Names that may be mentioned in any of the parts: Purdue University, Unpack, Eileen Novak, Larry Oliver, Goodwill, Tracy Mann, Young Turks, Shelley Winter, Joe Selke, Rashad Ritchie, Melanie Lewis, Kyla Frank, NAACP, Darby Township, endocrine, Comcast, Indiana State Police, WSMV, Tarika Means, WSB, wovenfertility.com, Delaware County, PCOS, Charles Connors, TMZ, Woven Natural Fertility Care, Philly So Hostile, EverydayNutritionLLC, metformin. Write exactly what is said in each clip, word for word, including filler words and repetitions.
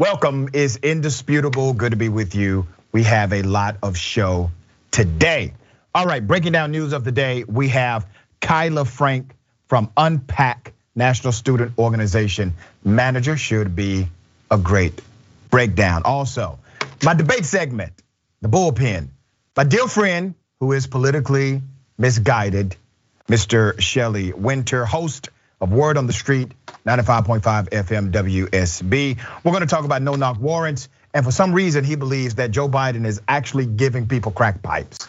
Welcome is indisputable. Good to be with you. We have a lot of show today. All right, breaking down news of the day, we have Kyla Frank from Unpack, National Student Organization manager. Should be a great breakdown. Also, my debate segment, the bullpen. My dear friend who is politically misguided, Mister Shelley Winter, host of Word on the Street, ninety-five point five F M W S B. We're gonna talk about no-knock warrants, and for some reason he believes that Joe Biden is actually giving people crack pipes.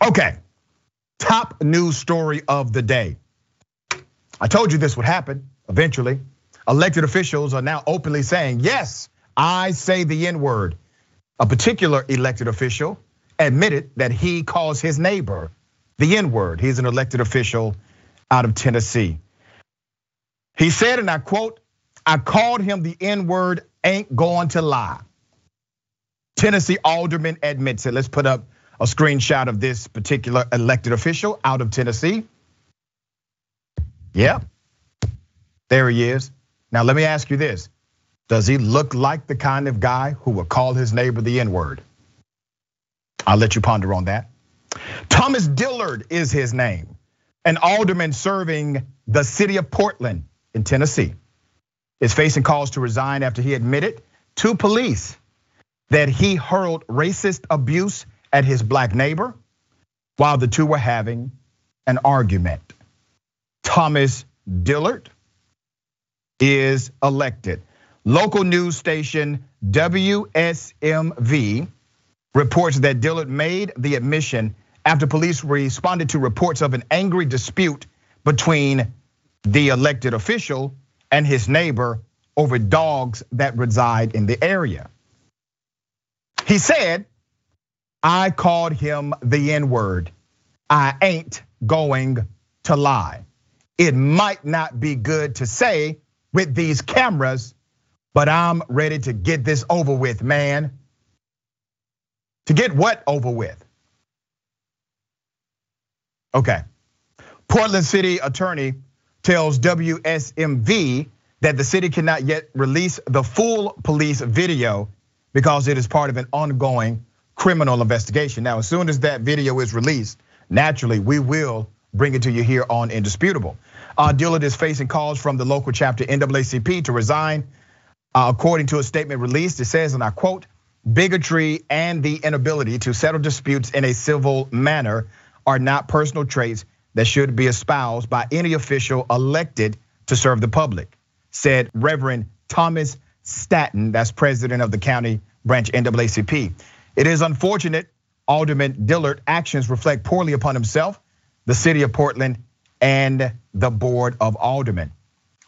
Okay, top news story of the day. I told you this would happen eventually. Elected officials are now openly saying, yes, I say the N-word. A particular elected official admitted that he calls his neighbor the N-word. He's an elected official out of Tennessee. He said, and I quote, "I called him the N-word, ain't going to lie." Tennessee alderman admits it. Let's put up a screenshot of this particular elected official out of Tennessee. Yeah, there he is. Now let me ask you this. Does he look like the kind of guy who would call his neighbor the N-word? I'll let you ponder on that. Thomas Dillard is his name, an alderman serving the city of Portland in Tennessee, is facing calls to resign after he admitted to police that he hurled racist abuse at his black neighbor while the two were having an argument. Thomas Dillard is elected. Local news station W S M V reports that Dillard made the admission after police responded to reports of an angry dispute between the elected official and his neighbor over dogs that reside in the area. He said, "I called him the N-word. I ain't going to lie. It might not be good to say with these cameras, but I'm ready to get this over with, man." To get what over with? Okay. Portland City Attorney tells W S M V that the city cannot yet release the full police video because it is part of an ongoing criminal investigation. Now, as soon as that video is released, naturally, we will bring it to you here on Indisputable. Dillard is facing calls from the local chapter N double A C P to resign. According to a statement released, it says, and I quote, "Bigotry and the inability to settle disputes in a civil manner are not personal traits that should be espoused by any official elected to serve the public," said Reverend Thomas Statton, that's president of the county branch N double A C P. "It is unfortunate Alderman Dillard's actions reflect poorly upon himself, the city of Portland, and the Board of Aldermen,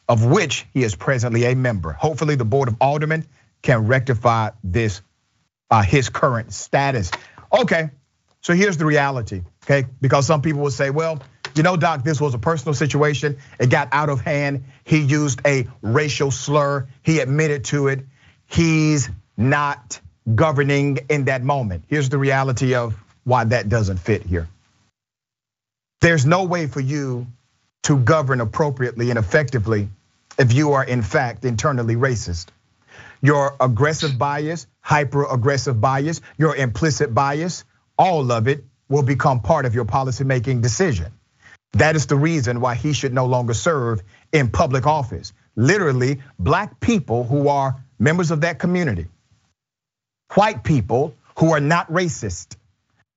of which he is presently a member." Hopefully the Board of Aldermen can rectify this, uh, his current status. Okay, so here's the reality, okay? Because some people will say, well, you know, Doc, this was a personal situation. It got out of hand. He used a racial slur. He admitted to it. He's not governing in that moment. Here's the reality of why that doesn't fit here. There's no way for you to govern appropriately and effectively if you are in fact internally racist. Your aggressive bias, hyper aggressive bias, your implicit bias, all of it will become part of your policymaking decision. That is the reason why he should no longer serve in public office. Literally, black people who are members of that community, white people who are not racist,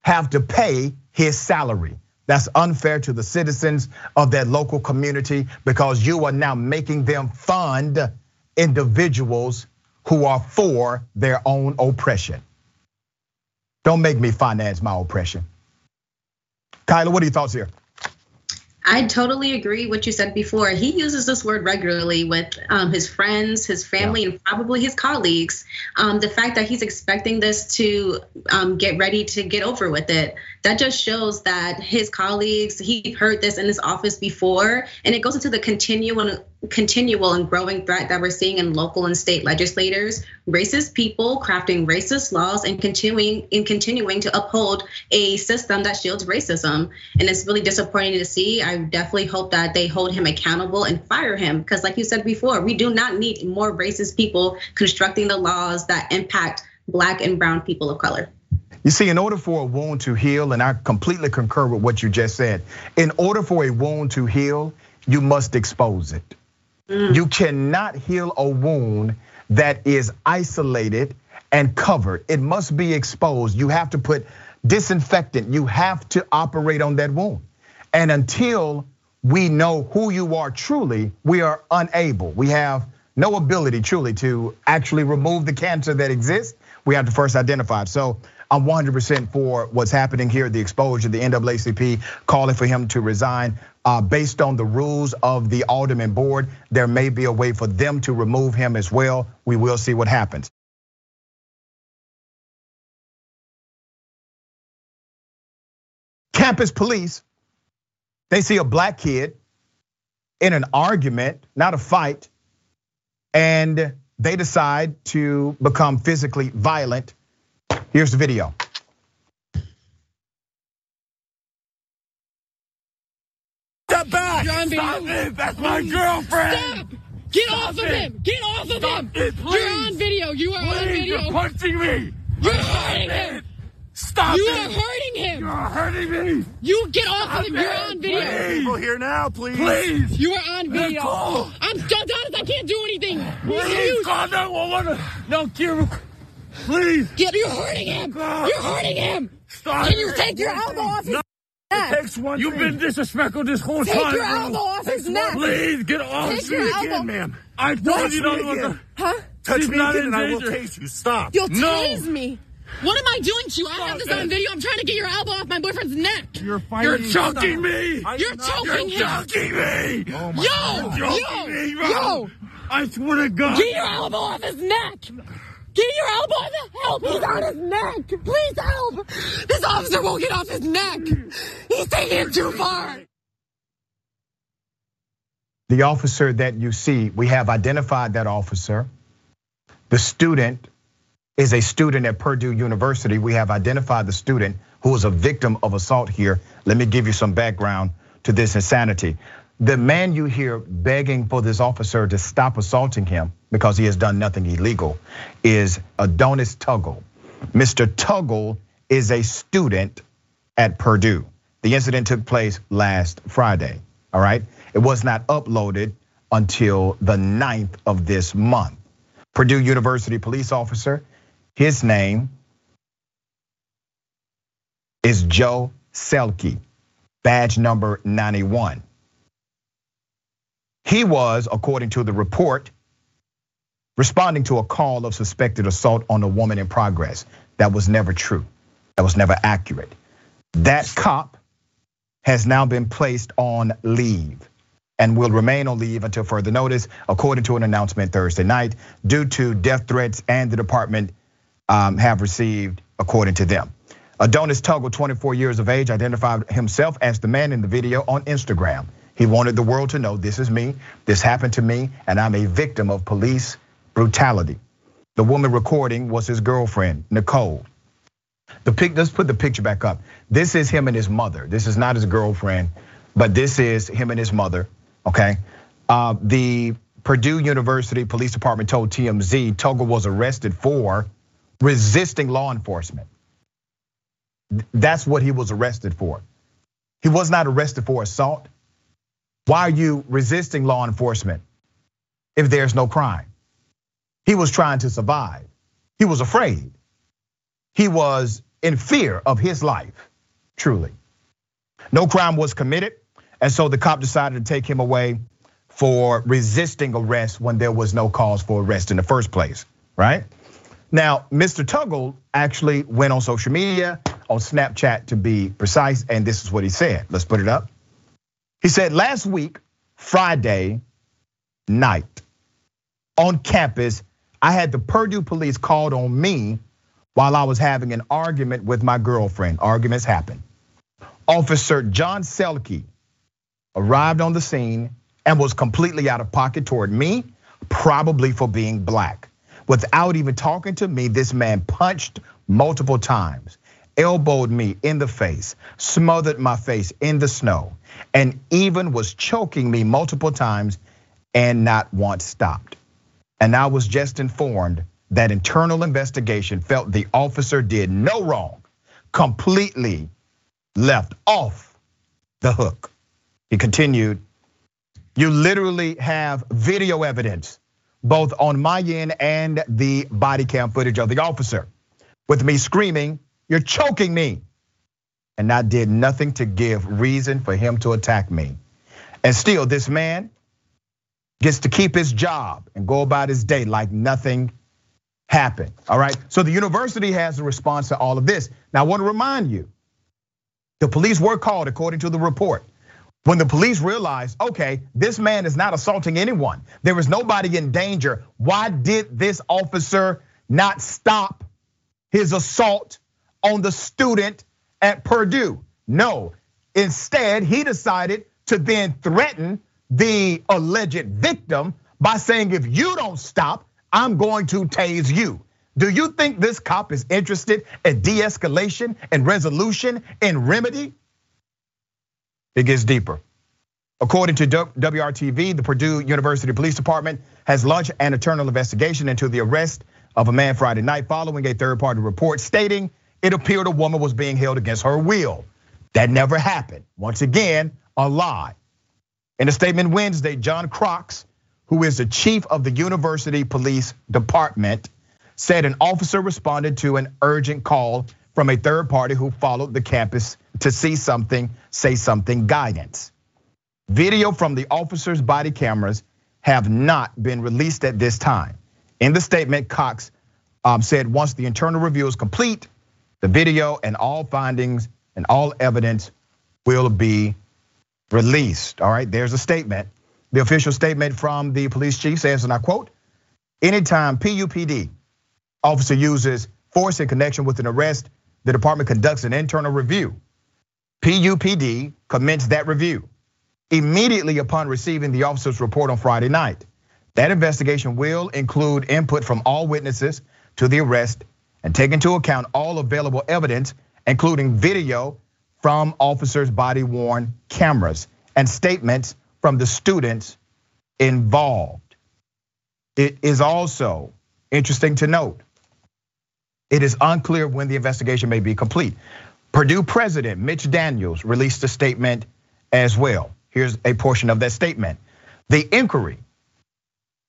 have to pay his salary. That's unfair to the citizens of that local community because you are now making them fund individuals who are for their own oppression. Don't make me finance my oppression. Kyla, what are your thoughts here? I totally agree with what you said before. He uses this word regularly with um, his friends, his family, yeah. and probably his colleagues. Um, the fact that he's expecting this to um, get ready to get over with it, that just shows that his colleagues, he's heard this in his office before, and it goes into the continuum continual and growing threat that we're seeing in local and state legislators, racist people crafting racist laws and continuing in continuing to uphold a system that shields racism. And it's really disappointing to see. I definitely hope that they hold him accountable and fire him, because like you said before, we do not need more racist people constructing the laws that impact Black and brown people of color. You see, in order for a wound to heal, and I completely concur with what you just said, in order for a wound to heal, you must expose it. Mm. You cannot heal a wound that is isolated and covered. It must be exposed. You have to put disinfectant. You have to operate on that wound. And until we know who you are truly, we are unable. We have no ability truly to actually remove the cancer that exists. We have to first identify it. So I'm one hundred percent for what's happening here, the exposure, the N double A C P calling for him to resign. Based on the rules of the Alderman Board, there may be a way for them to remove him as well. We will see what happens. Campus police, they see a Black kid in an argument, not a fight, and they decide to become physically violent. Here's the video. Step back! John, stop it! That's my girlfriend! Stop! Get stop off it. of him! Get off of stop him! It, you're on video! You are please, on video! You're punching me! You're hurting him! Stop you it! You are hurting him! You are hurting me! You get off stop of him! It. You're on video! Please. People here now, please! Please! You are on video! Nicole. I'm Adonis, I can't do anything! Please, call nine one one! No, Kira! Please! Get, you're hurting him! God. You're hurting him! Stop! Can you take your elbow off his no, neck? It takes one You've thing. been disrespectful this whole take time, Take your bro. elbow off his neck! Please, get off take me again, elbow. ma'am! I told you don't look Huh? Touch She's me not again in and I will tase you. Stop! You'll no. tase me! What am I doing to you? Stop I have this it. on video. I'm trying to get your elbow off my boyfriend's neck. You're fighting. You're choking me! I'm you're choking him! You're choking me! Oh my yo! God. Yo! Me, yo! I swear to God! Get your elbow off his neck! Get your elbow on the help! He's on his neck! Please help! This officer won't get off his neck! He's taking him too far! The officer that you see, we have identified that officer. The student is a student at Purdue University. We have identified the student who is a victim of assault here. Let me give you some background to this insanity. The man you hear begging for this officer to stop assaulting him because he has done nothing illegal is Adonis Tuggle. Mister Tuggle is a student at Purdue. The incident took place last Friday, all right? It was not uploaded until the ninth of this month. Purdue University police officer, his name is Joe Selke, badge number ninety-one. He was, according to the report, responding to a call of suspected assault on a woman in progress. That was never true. That was never accurate. That cop has now been placed on leave and will remain on leave until further notice, according to an announcement Thursday night, due to death threats and the department have received, according to them. Adonis Tuggle, twenty-four years of age, identified himself as the man in the video on Instagram. He wanted the world to know, this is me, this happened to me, and I'm a victim of police brutality. The woman recording was his girlfriend, Nicole. The pic, let's put the picture back up. This is him and his mother. This is not his girlfriend, but this is him and his mother, okay? The Purdue University Police Department told T M Z Tuggle was arrested for resisting law enforcement. That's what he was arrested for. He was not arrested for assault. Why are you resisting law enforcement if there's no crime? He was trying to survive. He was afraid. He was in fear of his life, truly. No crime was committed, and so the cop decided to take him away for resisting arrest when there was no cause for arrest in the first place, right? Now, Mister Tuggle actually went on social media, on Snapchat to be precise, and this is what he said. Let's put it up. He said, last week, Friday night, on campus, I had the Purdue police called on me while I was having an argument with my girlfriend. Arguments happened. Officer John Selke arrived on the scene and was completely out of pocket toward me, probably for being black. Without even talking to me, this man punched multiple times, elbowed me in the face, smothered my face in the snow, and even was choking me multiple times and not once stopped. And I was just informed that internal investigation felt the officer did no wrong, completely left off the hook. He continued, "You literally have video evidence, both on my end and the body cam footage of the officer, with me screaming, 'You're choking me.' And I did nothing to give reason for him to attack me. And still, this man gets to keep his job and go about his day like nothing happened." All right, so the university has a response to all of this. Now, I want to remind you, the police were called according to the report. When the police realized, okay, this man is not assaulting anyone, there was nobody in danger, why did this officer not stop his assault on the student at Purdue? No, instead he decided to then threaten the alleged victim by saying, "If you don't stop, I'm going to tase you." Do you think this cop is interested in de-escalation and resolution and remedy? It gets deeper. According to W R T V, the Purdue University Police Department has launched an internal investigation into the arrest of a man Friday night following a third-party report stating it appeared a woman was being held against her will. That never happened. Once again, a lie. In a statement Wednesday, John Cox, who is the chief of the University Police Department, said an officer responded to an urgent call from a third party who followed the campus to see something, say something guidance. Video from the officer's body cameras have not been released at this time. In the statement, Cox said once the internal review is complete, the video and all findings and all evidence will be released. All right, there's a statement. The official statement from the police chief says, and I quote, "Anytime P U P D officer uses force in connection with an arrest, the department conducts an internal review. P U P D commenced that review immediately upon receiving the officer's report on Friday night. That investigation will include input from all witnesses to the arrest and take into account all available evidence, including video from officers' body-worn cameras and statements from the students involved." It is also interesting to note, it is unclear when the investigation may be complete. Purdue President Mitch Daniels released a statement as well. Here's a portion of that statement. "The inquiry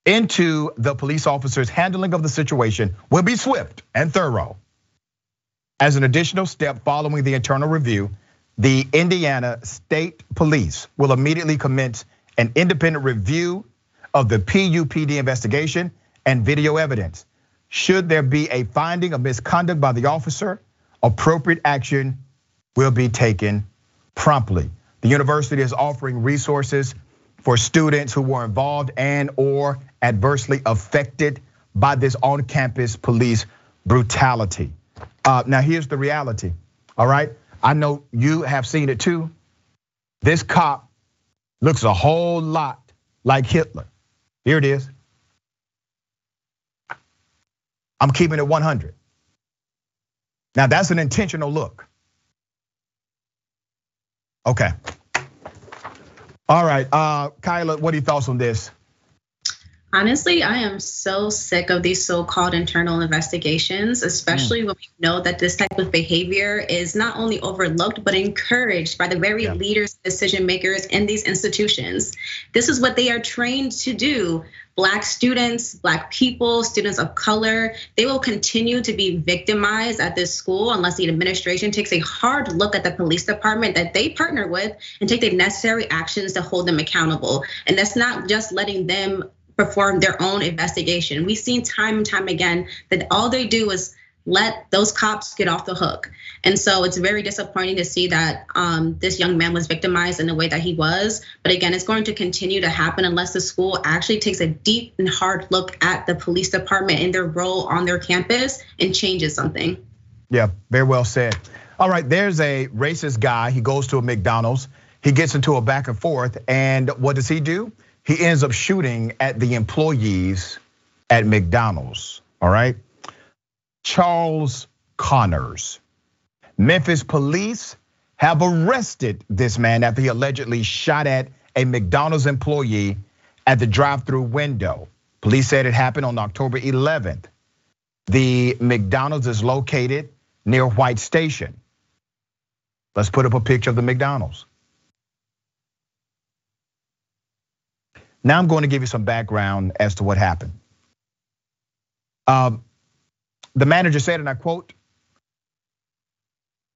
into the police officer's handling of the situation will be swift and thorough. As an additional step following the internal review, the Indiana State Police will immediately commence an independent review of the P U P D investigation and video evidence. Should there be a finding of misconduct by the officer, appropriate action will be taken promptly." The university is offering resources for students who were involved and or adversely affected by this on-campus police brutality. Now here's the reality, all right? I know you have seen it too. This cop looks a whole lot like Hitler. Here it is. I'm keeping it one hundred. Now that's an intentional look. Okay. All right, Kyla, what are your thoughts on this? Honestly, I am so sick of these so-called internal investigations, especially mm. when we know that this type of behavior is not only overlooked, but encouraged by the very yeah. leaders, decision makers in these institutions. This is what they are trained to do. Black students, Black people, students of color, they will continue to be victimized at this school unless the administration takes a hard look at the police department that they partner with and take the necessary actions to hold them accountable. And that's not just letting them perform their own investigation. We've seen time and time again that all they do is let those cops get off the hook. And so it's very disappointing to see that um, this young man was victimized in the way that he was. But again, it's going to continue to happen unless the school actually takes a deep and hard look at the police department and their role on their campus and changes something. Yeah, very well said. All right, there's a racist guy. He goes to a McDonald's. He gets into a back and forth, and what does he do? He ends up shooting at the employees at McDonald's, all right? Charles Connors. Memphis police have arrested this man after he allegedly shot at a McDonald's employee at the drive-through window. Police said it happened on October eleventh. The McDonald's is located near White Station. Let's put up a picture of the McDonald's. Now I'm going to give you some background as to what happened. Um, the manager said, and I quote,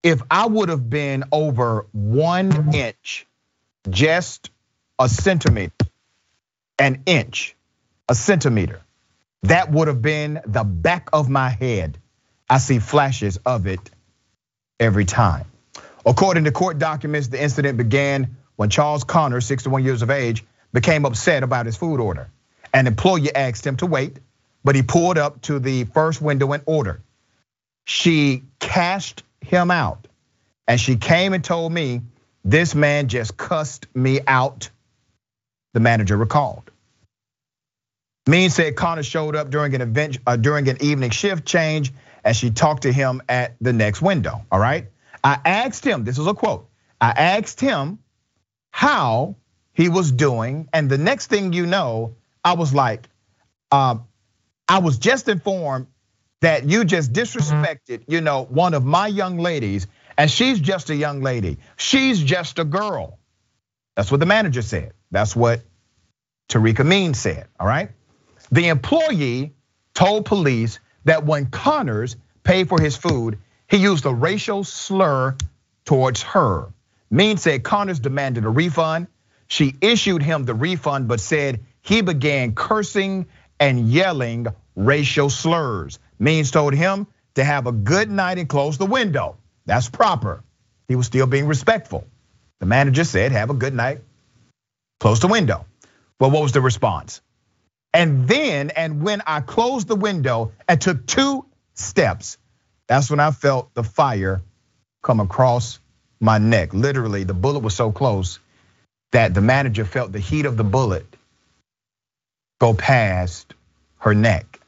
"If I would have been over one inch, just a centimeter, an inch, a centimeter, that would have been the back of my head. I see flashes of it every time." According to court documents, the incident began when Charles Connors, sixty-one years of age, became upset about his food order. An employee asked him to wait, but he pulled up to the first window and ordered. She cashed him out, and she came and told me, "This man just cussed me out," the manager recalled. Means said Connors showed up during an event, uh, during an evening shift change, and she talked to him at the next window, all right? I asked him, this is a quote, I asked him how he was doing, and the next thing you know, I was like, uh, I was just informed that you just disrespected, you know, one of my young ladies, and she's just a young lady. She's just a girl. That's what the manager said. That's what Tarika Means said, all right? The employee told police that when Connors paid for his food, he used a racial slur towards her. Means said Connors demanded a refund. She issued him the refund, but said he began cursing and yelling racial slurs. Means told him to have a good night and close the window. That's proper. He was still being respectful. The manager said, "Have a good night, close the window." Well, what was the response? And then, and when I closed the window and took two steps, that's when I felt the fire come across my neck. Literally, the bullet was so close that the manager felt the heat of the bullet go past her neck.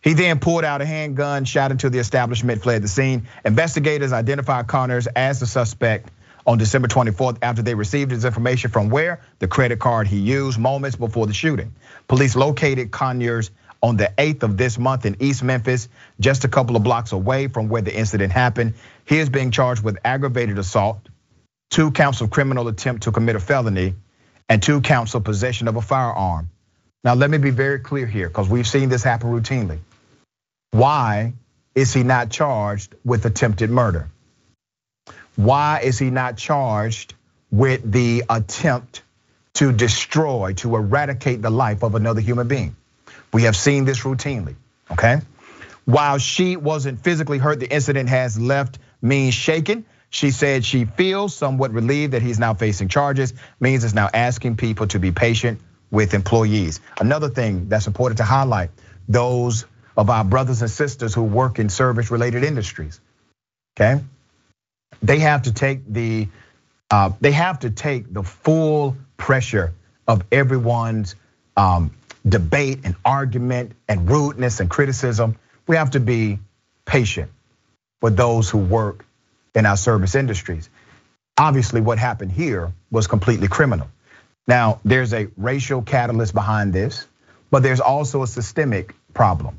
He then pulled out a handgun, shot into the establishment, fled the scene. Investigators identified Connors as the suspect on December twenty-fourth, after they received his information from where? The credit card he used moments before the shooting. Police located Conyers on the eighth of this month in East Memphis, just a couple of blocks away from where the incident happened. He is being charged with aggravated assault, two counts of criminal attempt to commit a felony, and two counts of possession of a firearm. Now, let me be very clear here, because we've seen this happen routinely. Why is he not charged with attempted murder? Why is he not charged with the attempt to destroy, to eradicate the life of another human being? We have seen this routinely, okay? While she wasn't physically hurt, the incident has left Means shaken. She said she feels somewhat relieved that he's now facing charges. Means is now asking people to be patient with employees. Another thing that's important to highlight, those of our brothers and sisters who work in service-related industries, okay? They have to take the uh, they have to take the full pressure of everyone's um, debate and argument and rudeness and criticism. We have to be patient with those who work in our service industries. Obviously, what happened here was completely criminal. Now, there's a racial catalyst behind this, but there's also a systemic problem.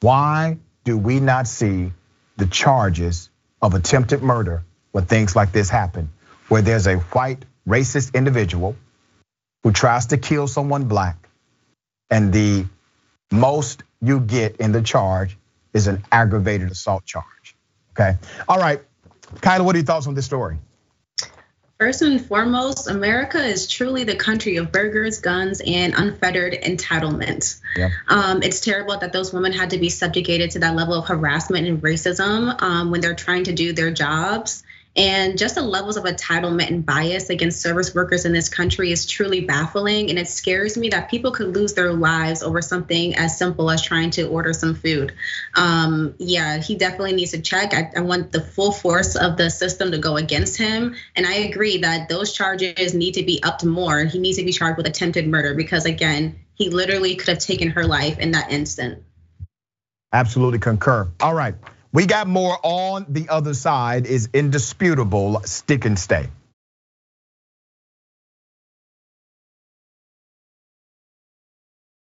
Why do we not see the charges of attempted murder when things like this happen, where there's a white racist individual who tries to kill someone black, and the most you get in the charge is an aggravated assault charge, okay? All right, Kyla, what are your thoughts on this story? First and foremost, America is truly the country of burgers, guns, and unfettered entitlement. Yeah. Um, it's terrible that those women had to be subjugated to that level of harassment and racism um, when they're trying to do their jobs. And just the levels of entitlement and bias against service workers in this country is truly baffling. And it scares me that people could lose their lives over something as simple as trying to order some food. Um, yeah, he definitely needs to check. I, I want the full force of the system to go against him. And I agree that those charges need to be upped more. He needs to be charged with attempted murder because, again, he literally could have taken her life in that instant. Absolutely concur. All right. We got more on the other side is indisputable. Stick and stay.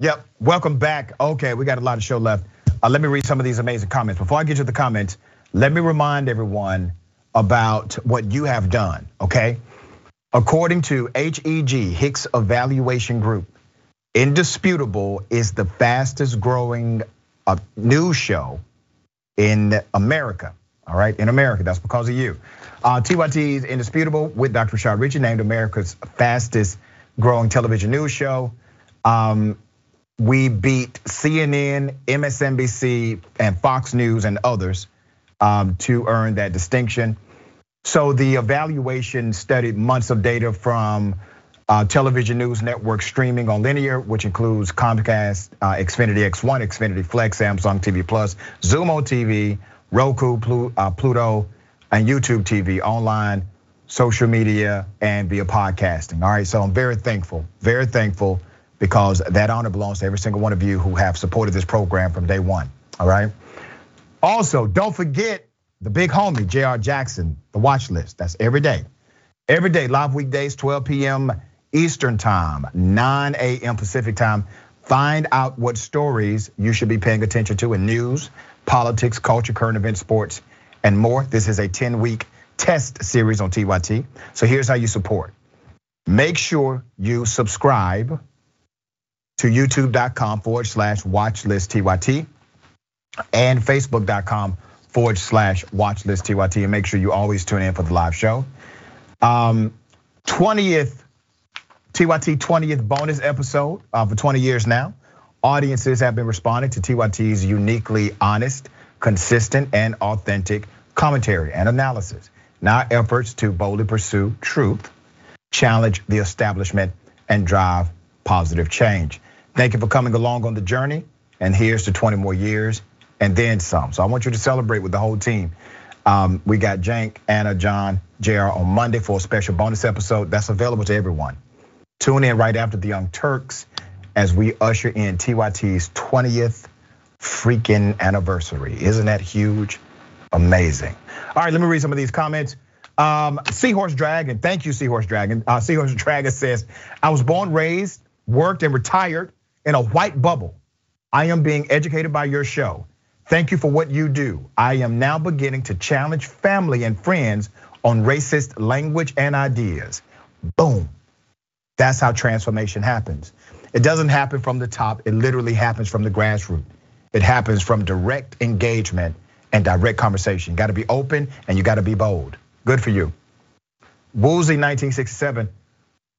Yep, welcome back. Okay, we got a lot of show left. Uh, let me read some of these amazing comments. Before I get to the comments, let me remind everyone about what you have done, okay? According to H E G, Hicks Evaluation Group, Indisputable is the fastest growing news show in America, all right, in America, that's because of you. Uh, T Y T's Indisputable with Doctor Rashad Ritchie, named America's fastest growing television news show. Um, we beat C N N, M S N B C, and Fox News and others um, to earn that distinction. So the evaluation studied months of data from uh, television news network streaming on linear, which includes Comcast, uh, Xfinity X one, Xfinity Flex, Samsung T V Plus, Zumo T V, Roku, Plu- uh, Pluto, and YouTube T V, online, social media, and via podcasting. All right, so I'm very thankful, very thankful, because that honor belongs to every single one of you who have supported this program from day one, all right? Also, don't forget the big homie, J R Jackson, the watch list. That's every day. Every day, live weekdays, twelve p.m. Eastern time, nine a.m. Pacific time. Find out what stories you should be paying attention to in news, politics, culture, current events, sports, and more. This is a ten-week test series on T Y T. So here's how you support. Make sure you subscribe to youtube.com forward slash watchlisttyt and facebook.com forward slash watchlisttyt. And make sure you always tune in for the live show. Um, twentieth T Y T twentieth bonus episode uh, for twenty years now. Audiences have been responding to T Y T's uniquely honest, consistent, and authentic commentary and analysis. In our efforts to boldly pursue truth, challenge the establishment, and drive positive change. Thank you for coming along on the journey. And here's to twenty more years and then some. So I want you to celebrate with the whole team. Um, we got Jank, Anna, John, J R on Monday for a special bonus episode that's available to everyone. Tune in right after the Young Turks as we usher in T Y T's twentieth freaking anniversary. Isn't that huge? Amazing. All right, let me read some of these comments. Um, Seahorse Dragon, thank you, Seahorse Dragon. Uh, Seahorse Dragon says, I was born, raised, worked, and retired in a white bubble. I am being educated by your show. Thank you for what you do. I am now beginning to challenge family and friends on racist language and ideas. Boom. That's how transformation happens. It doesn't happen from the top. It literally happens from the grassroots. It happens from direct engagement and direct conversation. You gotta be open and you gotta be bold. Good for you. Woolsey nineteen sixty-seven,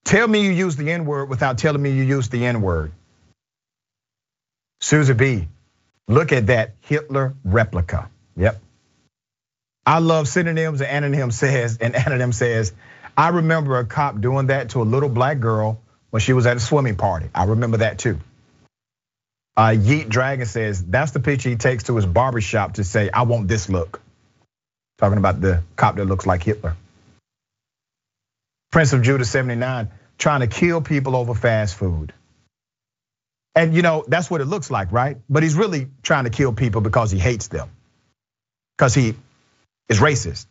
tell me you use the N-word without telling me you use the N-word. Susie B, look at that Hitler replica. Yep. I love synonyms and anonyms says, and anonym says, I remember a cop doing that to a little black girl when she was at a swimming party. I remember that too. Uh, Yeet Dragon says, that's the picture he takes to his barbershop to say, I want this look. Talking about the cop that looks like Hitler. Prince of Judah seventy-nine, trying to kill people over fast food. And you know, that's what it looks like, right? But he's really trying to kill people because he hates them. Because he is racist.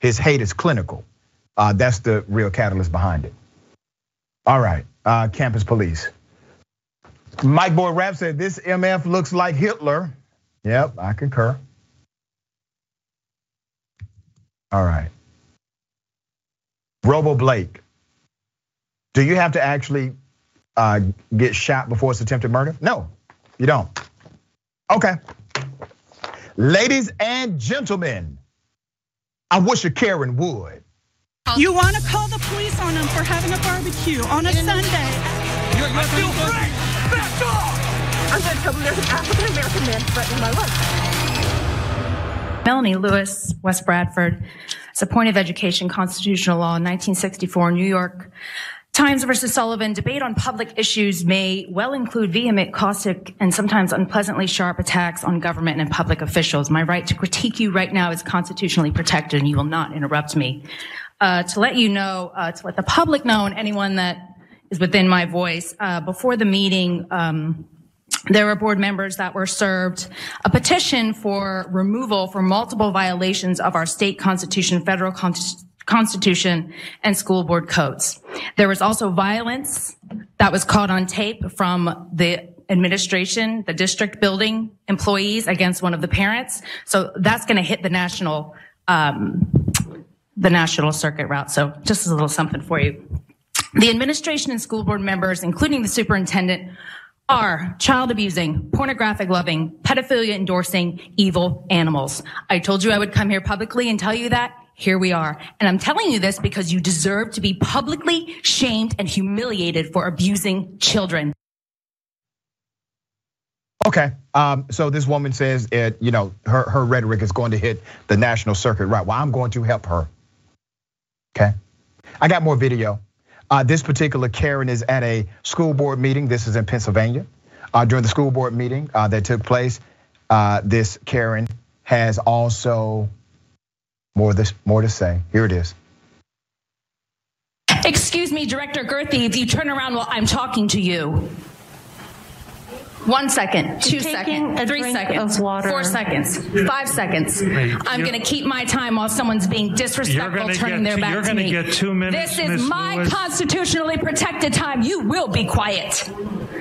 His hate is clinical. Uh, that's the real catalyst behind it. All right, uh, campus police. Mike Boy Rap said, this M F looks like Hitler. Yep, I concur. All right. Robo Blake, do you have to actually uh, get shot before it's attempted murder? No, you don't. Okay. Ladies and gentlemen, I wish a Karen would. You want to call the police on them for having a barbecue on a Sunday? You're, you're I feel great. Back off! I'm going to tell them there's an African American man threatening my life. Melanie Lewis, West Bradford. It's a point of education constitutional law in nineteen sixty-four, New York Times versus Sullivan. Debate on public issues may well include vehement, caustic, and sometimes unpleasantly sharp attacks on government and public officials. My right to critique you right now is constitutionally protected, and you will not interrupt me. Uh, to let you know, uh, to let the public know, and anyone that is within my voice, uh, before the meeting, um, there were board members that were served a petition for removal for multiple violations of our state constitution, federal constitution, Constitution and school board codes. There was also violence that was caught on tape from the administration, the district building employees against one of the parents. So that's going to hit the national, um, the national circuit route. So just a little something for you. The administration and school board members, including the superintendent, are child abusing, pornographic loving, pedophilia endorsing, evil animals. I told you I would come here publicly and tell you that. Here we are. And I'm telling you this because you deserve to be publicly shamed and humiliated for abusing children. Okay, um, so this woman says, it, you know, her, her rhetoric is going to hit the national circuit, right? Well, I'm going to help her, okay? I got more video. Uh, this particular Karen is at a school board meeting. This is in Pennsylvania. Uh, during the school board meeting uh, that took place, uh, this Karen has also More this, more to say. Here it is. Excuse me, Director Gerthy, if you turn around while I'm talking to you. One second, two seconds, three seconds, four seconds, five seconds. I'm going to keep my time while someone's being disrespectful, turning their back to me. You're going to get two minutes. This is my constitutionally protected time. You will be quiet.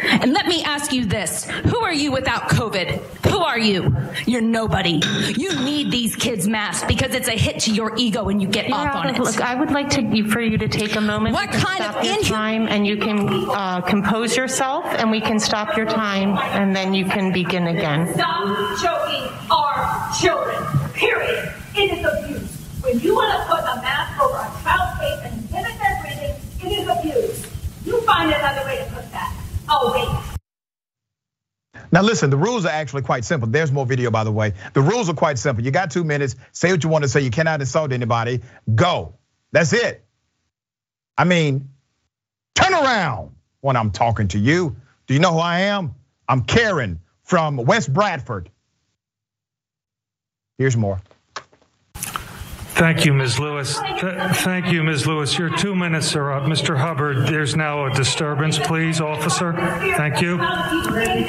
And let me ask you this. Who are you without COVID? Who are you? You're nobody. You need these kids' masks because it's a hit to your ego and you get off on it. Look, I would like to, for you to take a moment. What kind of inhuman time? And you can uh, compose yourself and we can stop your time. And then you can begin again. Stop choking our children, period. It is abuse. When you want to put a mask over a child's face and limit their breathing, it is abuse. You find another way to put that. Oh, wait. Now listen, the rules are actually quite simple. There's more video, by the way. The rules are quite simple. You got two minutes. Say what you want to say. You cannot insult anybody. Go. That's it. I mean, turn around when I'm talking to you. Do you know who I am? I'm Karen from West Bradford. Here's more. Thank you, Miz Lewis. Th thank you, Miz Lewis. Your two minutes are up. Mister Hubbard, there's now a disturbance, please, officer. Thank you. I'm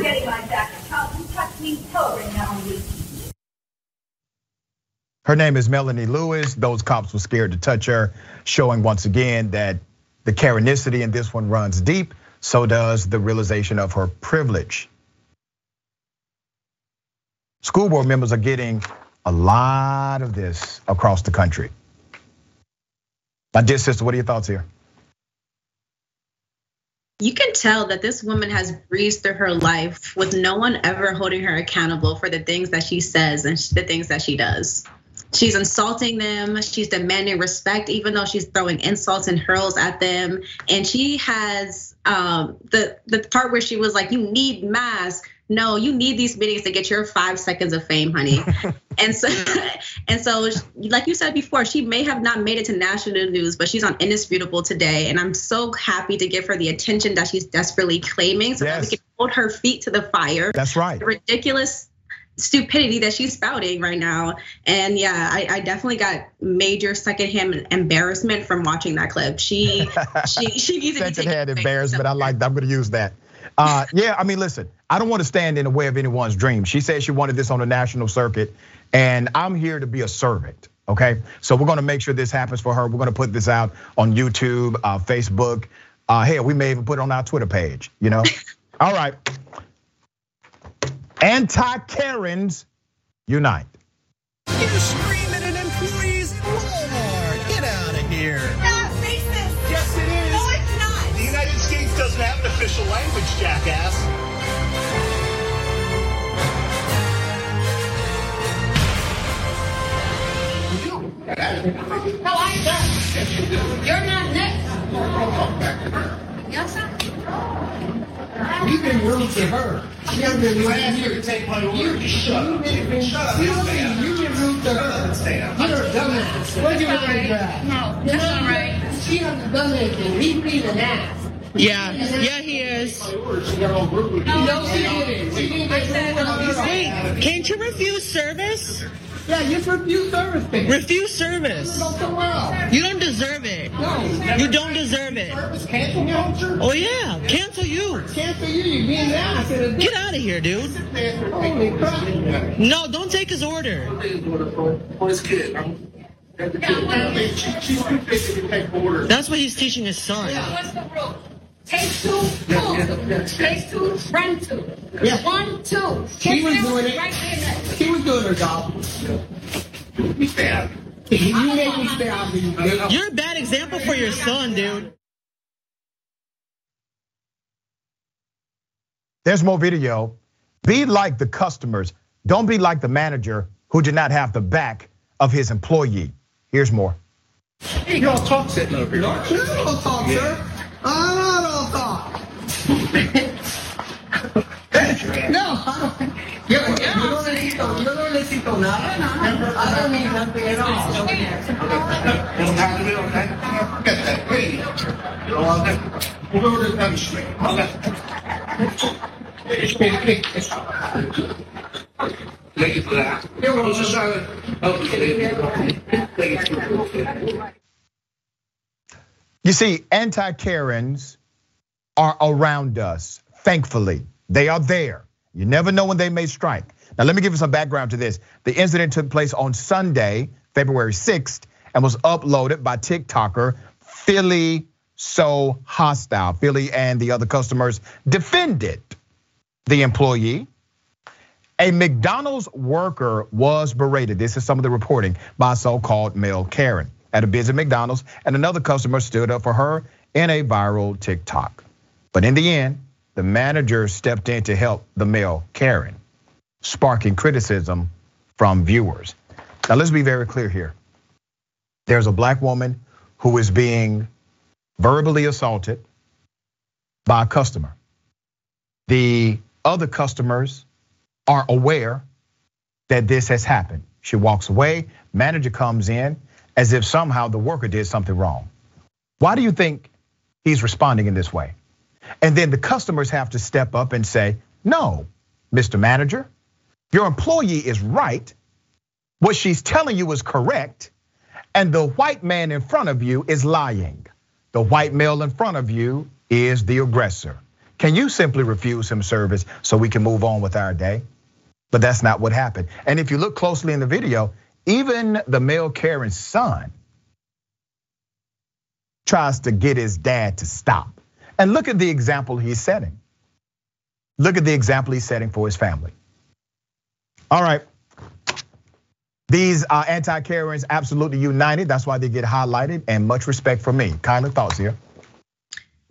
getting my back. Her name is Melanie Lewis. Those cops were scared to touch her, showing once again that the Karenicity in this one runs deep. So does the realization of her privilege. School board members are getting a lot of this across the country. My dear sister, what are your thoughts here? You can tell that this woman has breezed through her life with no one ever holding her accountable for the things that she says and the things that she does. She's insulting them, she's demanding respect, even though she's throwing insults and hurls at them. And she has um, the, the part where she was like, you need masks. No, you need these meetings to get your five seconds of fame, honey. and so, and so, like you said before, she may have not made it to national news, but she's on Indisputable today. And I'm so happy to give her the attention that she's desperately claiming so yes. that we can hold her feet to the fire. That's right. The ridiculous stupidity that she's spouting right now. And yeah, I, I definitely got major secondhand embarrassment from watching that clip. She she she needs to be secondhand embarrassment. I like that. I'm gonna use that. Uh, yeah, I mean, listen, I don't want to stand in the way of anyone's dream. She said she wanted this on the national circuit, and I'm here to be a servant, okay? So we're gonna make sure this happens for her. We're gonna put this out on YouTube, uh, Facebook. Uh, hell, we may even put it on our Twitter page, you know? All right. Anti-Karens unite. You're screaming at employees at Walmart. Get out of here. Not racist. Yes, it is. No, it's not. The United States doesn't have an official language, jackass. No, I don't. You're not next. Yes, sir. We've been rude to her. children last year to take money away. You shut up. Shut up. You removed her. You're a dumbass. What do you mean by that? No, that's all right. She hasn't done anything. He's being an ass. Yeah, yeah, he is. No, she didn't. She didn't. Wait, can't you refuse service? Yeah, you refuse service. Baby. Refuse service. You don't deserve it. No, you don't deserve it. Service. Cancel culture. Oh yeah, cancel you. Cancel you. You being ass. Get out of here, dude. Holy crap. No, don't take his order. For his kid. That's what he's teaching his son. Yeah, what's the rule? Take two, pull. Take two, run two. Yeah. One, two. He was doing it. Right there. He was doing her job. You stay out. You made me stay out. You're a bad example for your son, dude. There's more video. Be like the customers. Don't be like the manager who did not have the back of his employee. Here's more. You don't talk sitting over here. You don't talk, sir. I don't talk. No, I don't. You don't necesito, you don't necesito nada. I don't need nothing at all. We're going to punishment. You see, anti-Karens are around us, thankfully. They are there. You never know when they may strike. Now, let me give you some background to this. The incident took place on Sunday, February sixth, and was uploaded by TikToker Philly So Hostile. Philly and the other customers defended the employee. A McDonald's worker was berated, this is some of the reporting, by a so-called male Karen at a busy McDonald's, and another customer stood up for her in a viral TikTok. But in the end, the manager stepped in to help the male Karen, sparking criticism from viewers. Now let's be very clear here. There's a black woman who is being verbally assaulted by a customer. The other customers are aware that this has happened. She walks away, manager comes in as if somehow the worker did something wrong. Why do you think he's responding in this way? And then the customers have to step up and say, no, Mister Manager, your employee is right. What she's telling you is correct. And the white man in front of you is lying. The white male in front of you is the aggressor. Can you simply refuse him service so we can move on with our day? But that's not what happened. And if you look closely in the video, even the male Karen's son tries to get his dad to stop. And look at the example he's setting. Look at the example he's setting for his family. All right, these anti-Karens absolutely united. That's why they get highlighted, and much respect for me. Kyla, thoughts here?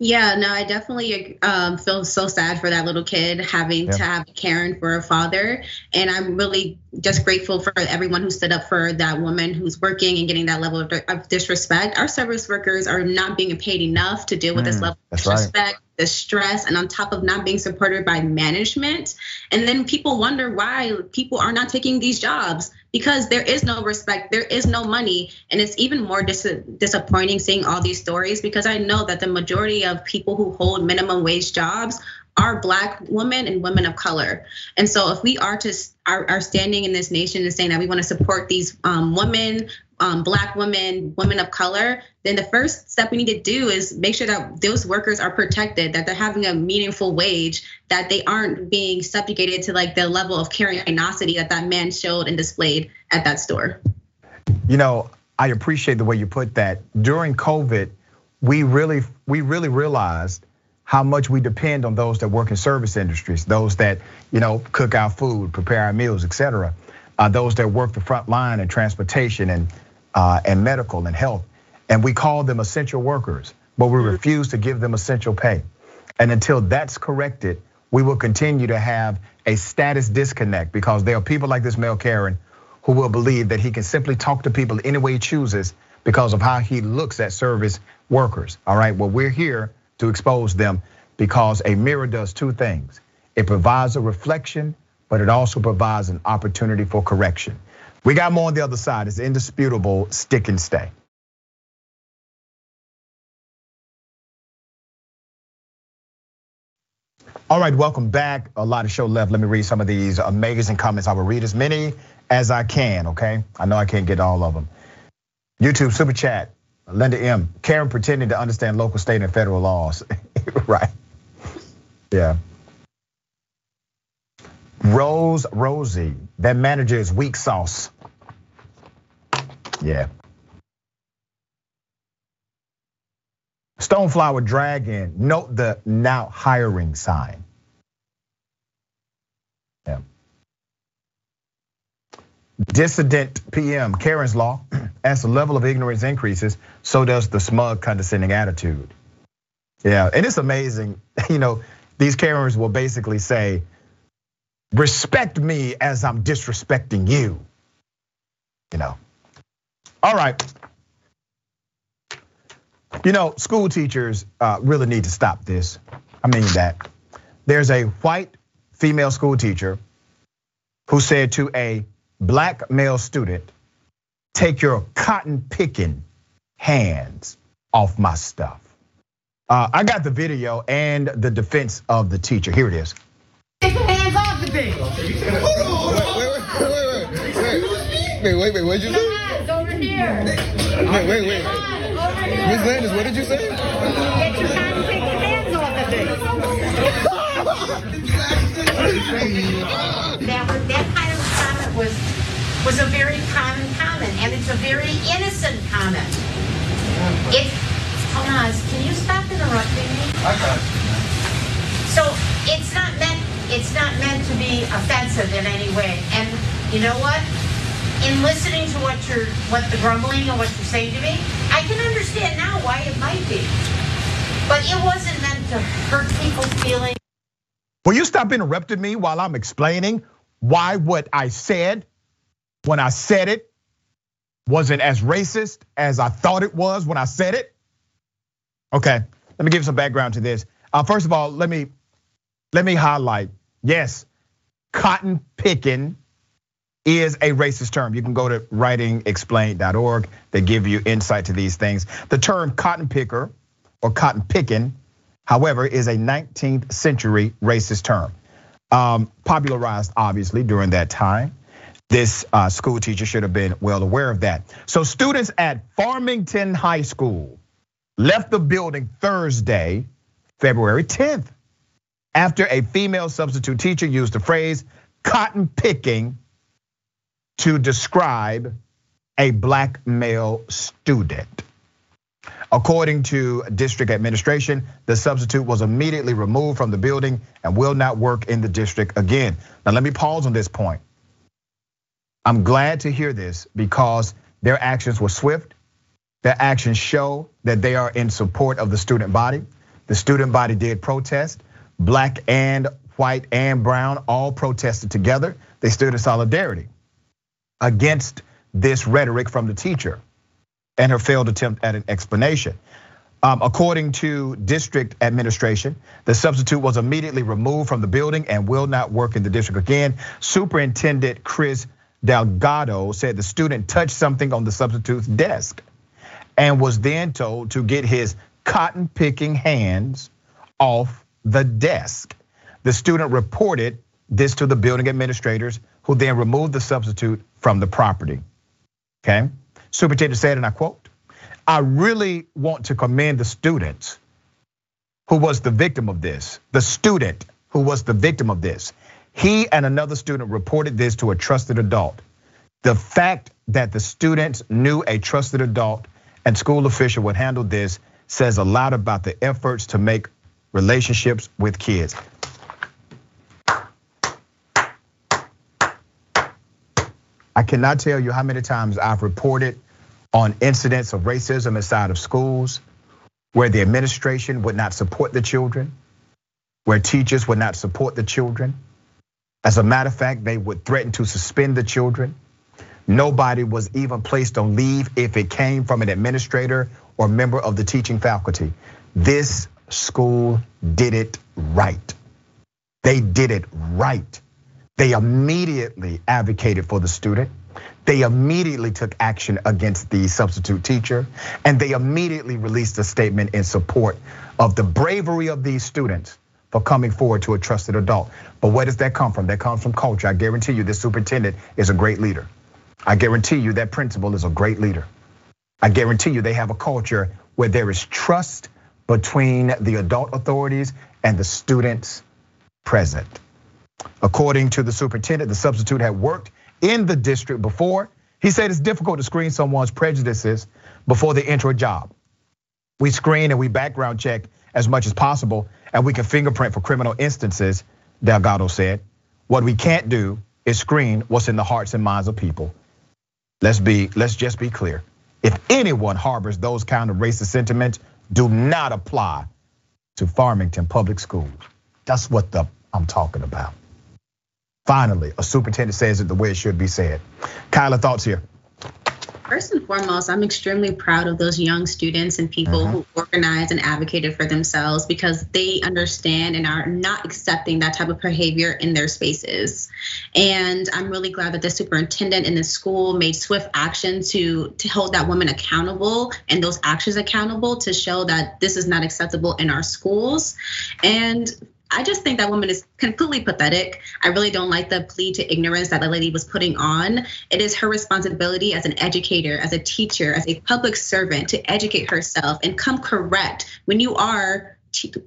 Yeah, no, I definitely um, feel so sad for that little kid having yeah. to have Karen for a father. And I'm really just grateful for everyone who stood up for that woman who's working and getting that level of, of disrespect. Our service workers are not being paid enough to deal with mm, this level of disrespect, right. The stress, and on top of not being supported by management. And then people wonder why people are not taking these jobs, because there is no respect, there is no money. And it's even more dis disappointing seeing all these stories, because I know that the majority of people who hold minimum wage jobs are black women and women of color. And so if we are to are, are standing in this nation and saying that we want to support these um, women, um, black women, women of color, then the first step we need to do is make sure that those workers are protected, that they're having a meaningful wage, that they aren't being subjugated to like the level of Karenosity that that man showed and displayed at that store. You know, I appreciate the way you put that. During COVID, we really, we really realized how much we depend on those that work in service industries, those that, you know, cook our food, prepare our meals, et cetera. Uh, those that work the front line in transportation and uh, and medical and health. And we call them essential workers, but we refuse to give them essential pay. And until that's corrected, we will continue to have a status disconnect, because there are people like this male Karen who will believe that he can simply talk to people any way he chooses because of how he looks at service workers. All right, well, we're here to expose them, because a mirror does two things. It provides a reflection, but it also provides an opportunity for correction. We got more on the other side. It's indisputable. Stick and stay. All right, welcome back. A lot of show left. Let me read some of these amazing comments. I will read as many as I can, okay? I know I can't get all of them. YouTube Super Chat, Linda M. Karen pretending to understand local, state, and federal laws. Right. Yeah. Rose Rosie, that manager is weak sauce. Yeah. Stoneflower Dragon, note the now hiring sign. Yeah. Dissident P M, Karen's Law, as the level of ignorance increases, so does the smug, condescending attitude. Yeah, and it's amazing, you know, these Karens will basically say, respect me as I'm disrespecting you, you know. All right. You know, school teachers really need to stop this. I mean that. There's a white female school teacher who said to a black male student, take your cotton picking hands off my stuff. I got the video and the defense of the teacher. Here it is. Take your hands off the thing. Wait, wait, wait, what'd you say? Over here. Wait, wait, wait. Miz Landis, what did you say? Get your cotton picking hands off of it. that, that kind of comment was was a very common comment, and it's a very innocent comment. It, Thomas, can you stop interrupting me? Okay. So it's not meant it's not meant to be offensive in any way, and you know what? In listening to what you're, what the grumbling and what you're saying to me, I can understand now why it might be. But it wasn't meant to hurt people's feelings. Will you stop interrupting me while I'm explaining why what I said, when I said it, wasn't as racist as I thought it was when I said it? Okay, let me give you some background to this. First of all, let me let me highlight, yes, cotton picking is a racist term. You can go to writing explained dot org. They give you insight to these things. The term cotton picker or cotton picking, however, is a nineteenth century racist term. Um, popularized, obviously, during that time. This uh, school teacher should have been well aware of that. So students at Farmington High School left the building Thursday, February tenth, after a female substitute teacher used the phrase cotton picking to describe a black male student. According to district administration, the substitute was immediately removed from the building and will not work in the district again. Now let me pause on this point. I'm glad to hear this because their actions were swift. Their actions show that they are in support of the student body. The student body did protest. Black and white and brown all protested together. They stood in solidarity against this rhetoric from the teacher and her failed attempt at an explanation. Um, according to district administration, the substitute was immediately removed from the building and will not work in the district again. Superintendent Chris Delgado said the student touched something on the substitute's desk and was then told to get his cotton picking hands off the desk. The student reported this to the building administrators, who then removed the substitute from the property. Okay, superintendent said, and I quote, "I really want to commend the student who was the victim of this. The student who was the victim of this. He and another student reported this to a trusted adult. The fact that the students knew a trusted adult and school official would handle this says a lot about the efforts to make relationships with kids." I cannot tell you how many times I've reported on incidents of racism inside of schools where the administration would not support the children, where teachers would not support the children. As a matter of fact, they would threaten to suspend the children. Nobody was even placed on leave if it came from an administrator or member of the teaching faculty. This school did it right. They did it right. They immediately advocated for the student. They immediately took action against the substitute teacher, and they immediately released a statement in support of the bravery of these students for coming forward to a trusted adult. But where does that come from? That comes from culture. I guarantee you this superintendent is a great leader. I guarantee you that principal is a great leader. I guarantee you they have a culture where there is trust between the adult authorities and the students present. According to the superintendent, the substitute had worked in the district before. He said it's difficult to screen someone's prejudices before they enter a job. We screen and we background check as much as possible, and we can fingerprint for criminal instances, Delgado said. What we can't do is screen what's in the hearts and minds of people. Let's be, let's just be clear. If anyone harbors those kind of racist sentiments, do not apply to Farmington Public Schools. That's what the I'm talking about. Finally, a superintendent says it the way it should be said. Kyla, thoughts here? First and foremost, I'm extremely proud of those young students and people mm-hmm. who organized and advocated for themselves, because they understand and are not accepting that type of behavior in their spaces. And I'm really glad that the superintendent and the school made swift action to, to hold that woman accountable and those actions accountable to show that this is not acceptable in our schools. And I just think that woman is completely pathetic. I really don't like the plea to ignorance that the lady was putting on. It is her responsibility as an educator, as a teacher, as a public servant to educate herself and come correct when you are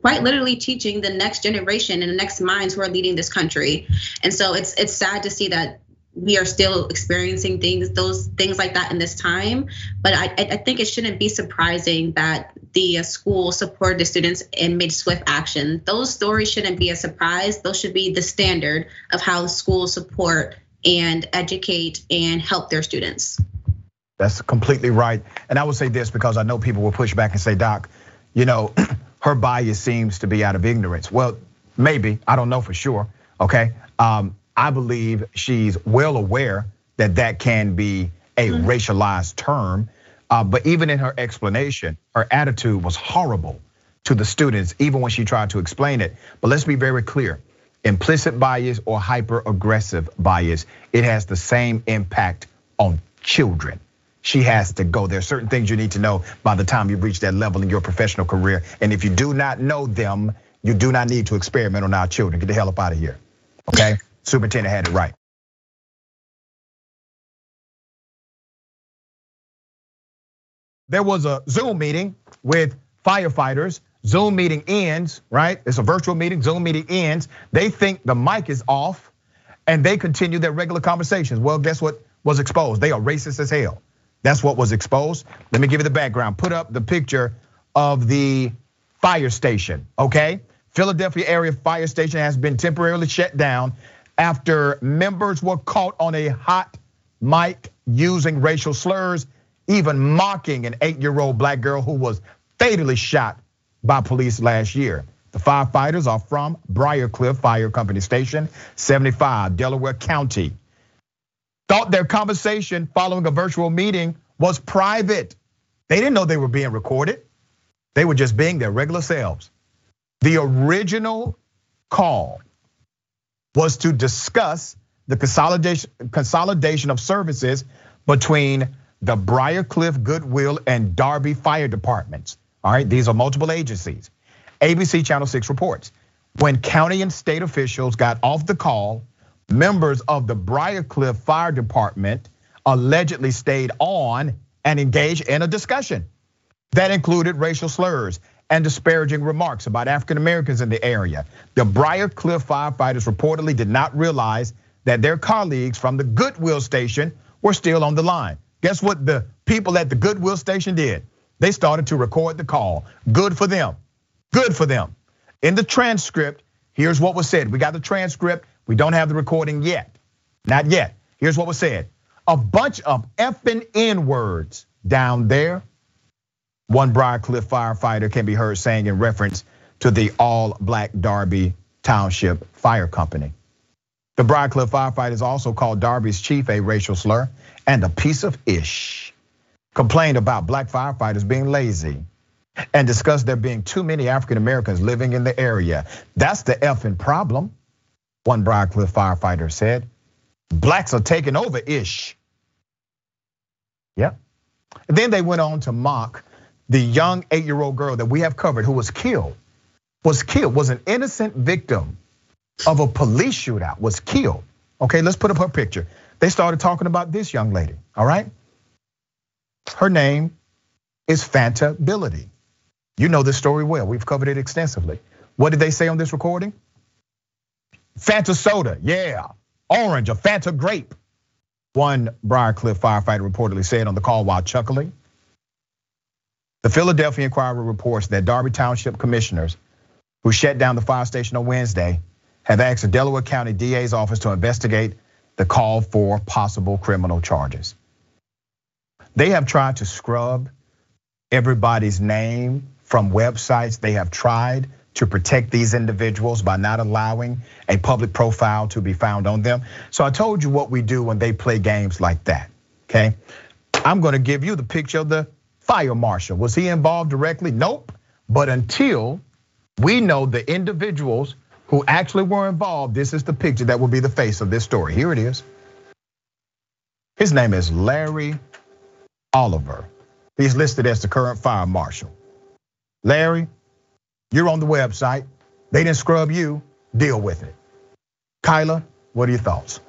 quite literally teaching the next generation and the next minds who are leading this country. And so it's it's sad to see that we are still experiencing things, those things like that in this time. But I, I think it shouldn't be surprising that the school supported the students and made swift action. Those stories shouldn't be a surprise. Those should be the standard of how schools support and educate and help their students. That's completely right. And I will say this, because I know people will push back and say, Doc, you know, her bias seems to be out of ignorance. Well, maybe, I don't know for sure, okay? Um, I believe she's well aware that that can be a mm-hmm. racialized term. Uh, but even in her explanation, her attitude was horrible to the students, even when she tried to explain it. But let's be very clear, implicit bias or hyper-aggressive bias, it has the same impact on children. She has to go. There are certain things you need to know by the time you reach that level in your professional career. And if you do not know them, you do not need to experiment on our children. Get the hell up out of here, okay? Superintendent had it right. There was a Zoom meeting with firefighters. Zoom meeting ends, right? It's a virtual meeting, Zoom meeting ends. They think the mic is off and they continue their regular conversations. Well, guess what was exposed? They are racist as hell. That's what was exposed. Let me give you the background. Put up the picture of the fire station, okay? Philadelphia area fire station has been temporarily shut down after members were caught on a hot mic using racial slurs, even mocking an eight-year-old black girl who was fatally shot by police last year. The firefighters are from Briarcliff Fire Company Station seventy-five, Delaware County. Thought their conversation following a virtual meeting was private. They didn't know they were being recorded. They were just being their regular selves. The original call was to discuss the consolidation consolidation of services between the Briarcliff, Goodwill, and Darby fire departments. All right, these are multiple agencies. A B C Channel six reports, when county and state officials got off the call, members of the Briarcliff Fire Department allegedly stayed on and engaged in a discussion that included racial slurs and disparaging remarks about African Americans in the area. The Briarcliff firefighters reportedly did not realize that their colleagues from the Goodwill station were still on the line. Guess what the people at the Goodwill station did? They started to record the call. Good for them, good for them. In the transcript, here's what was said. We got the transcript, we don't have the recording yet. Not yet, here's what was said. A bunch of effing N-words down there. One Briarcliff firefighter can be heard saying in reference to the all-black Darby Township Fire Company. The Briarcliff firefighters also called Darby's chief a racial slur and a piece of ish. Complained about black firefighters being lazy and discussed there being too many African Americans living in the area. That's the effing problem. one Briarcliff firefighter said. Blacks are taking over-ish. Yep. And then they went on to mock the young eight-year-old girl that we have covered who was killed, was killed, was an innocent victim of a police shootout, was killed. Okay, let's put up her picture. They started talking about this young lady, all right? Her name is Fanta Bility. You know this story well, we've covered it extensively. What did they say on this recording? Fanta soda, yeah, orange, a Fanta grape. One Briarcliff firefighter reportedly said on the call while chuckling. The Philadelphia Inquirer reports that Darby Township commissioners who shut down the fire station on Wednesday have asked the Delaware County D A's office to investigate the call for possible criminal charges. They have tried to scrub everybody's name from websites. They have tried to protect these individuals by not allowing a public profile to be found on them. So I told you what we do when they play games like that, okay? I'm gonna give you the picture of the fire marshal. Was he involved directly? Nope, but until we know the individuals who actually were involved, this is the picture that will be the face of this story. Here it is. His name is Larry Oliver. He's listed as the current fire marshal. Larry, you're on the website. They didn't scrub you, deal with it. Kyla, what are your thoughts?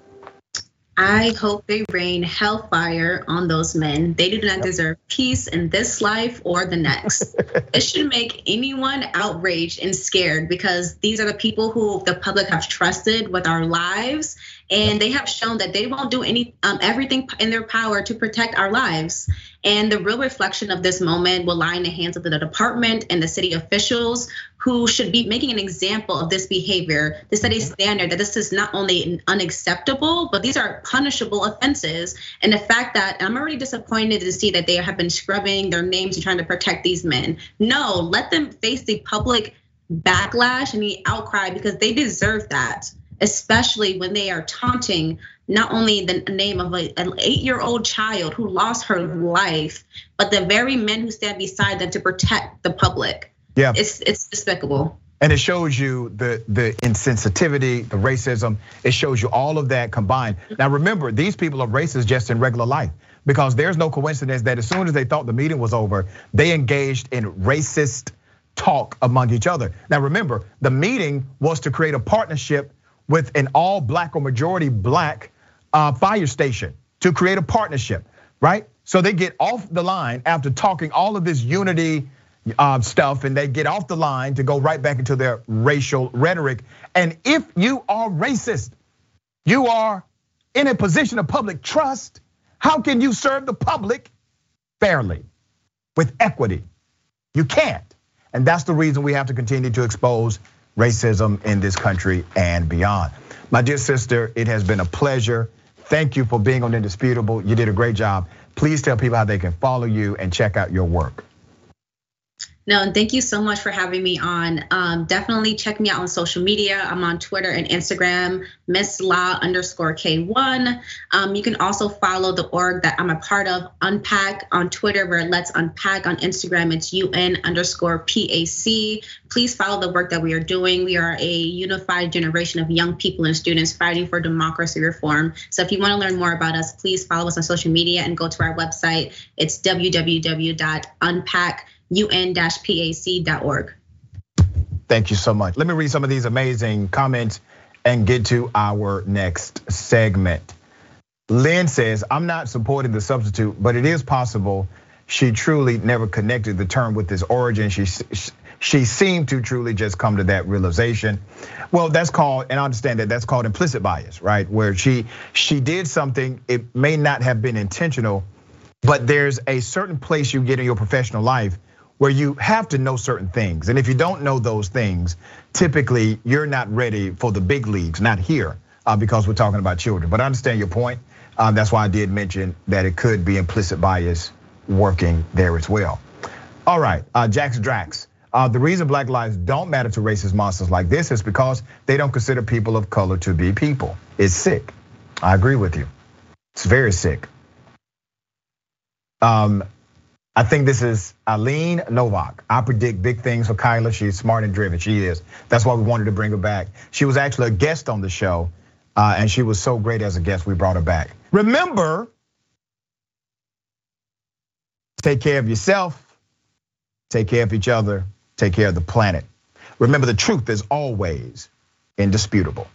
I hope they rain hellfire on those men. They do not deserve peace in this life or the next. It should make anyone outraged and scared because these are the people who the public have trusted with our lives, and they have shown that they won't do any um, everything in their power to protect our lives. And the real reflection of this moment will lie in the hands of the department and the city officials who should be making an example of this behavior to set a standard that this is not only unacceptable, but these are punishable offenses. And the fact that I'm already disappointed to see that they have been scrubbing their names and trying to protect these men. No, let them face the public backlash and the outcry because they deserve that, especially when they are taunting not only the name of an eight-year-old child who lost her life, but the very men who stand beside them to protect the public. Yeah, it's it's despicable. And it shows you the the insensitivity, the racism. It shows you all of that combined. Now remember, these people are racist just in regular life because there's no coincidence that as soon as they thought the meeting was over, they engaged in racist talk among each other. Now remember, the meeting was to create a partnership with an all black or majority black fire station to create a partnership, right? So they get off the line after talking all of this unity stuff and they get off the line to go right back into their racial rhetoric. And if you are racist, you are in a position of public trust. How can you serve the public fairly with equity? You can't. And that's the reason we have to continue to expose racism in this country and beyond. My dear sister, it has been a pleasure. Thank you for being on Indisputable. You did a great job. Please tell people how they can follow you and check out your work. No, and thank you so much for having me on. Um, definitely check me out on social media. I'm on Twitter and Instagram, Miss Law underscore K one. Um, you can also follow the org that I'm a part of, Unpack, on Twitter, where Let's Unpack. On Instagram, it's UN underscore PAC. Please follow the work that we are doing. We are a unified generation of young people and students fighting for democracy reform. So if you want to learn more about us, please follow us on social media and go to our website. It's w w w dot unpack dot com. un dash pac dot org. Thank you so much. Let me read some of these amazing comments and get to our next segment. Lynn says, I'm not supporting the substitute, but it is possible she truly never connected the term with its origin. She she seemed to truly just come to that realization. Well, that's called, and I understand that that's called implicit bias, right? Where she she did something, it may not have been intentional, but there's a certain place you get in your professional life where you have to know certain things. And if you don't know those things, typically you're not ready for the big leagues, not here, because we're talking about children. But I understand your point. That's why I did mention that it could be implicit bias working there as well. All right, Jax Drax. The reason black lives don't matter to racist monsters like this is because they don't consider people of color to be people. It's sick. I agree with you. It's very sick. Um, I think this is Eileen Novak. I predict big things for Kyla. She's smart and driven. She is. That's why we wanted to bring her back. She was actually a guest on the show, and she was so great as a guest, we brought her back. Remember, take care of yourself, take care of each other, take care of the planet. Remember, the truth is always indisputable.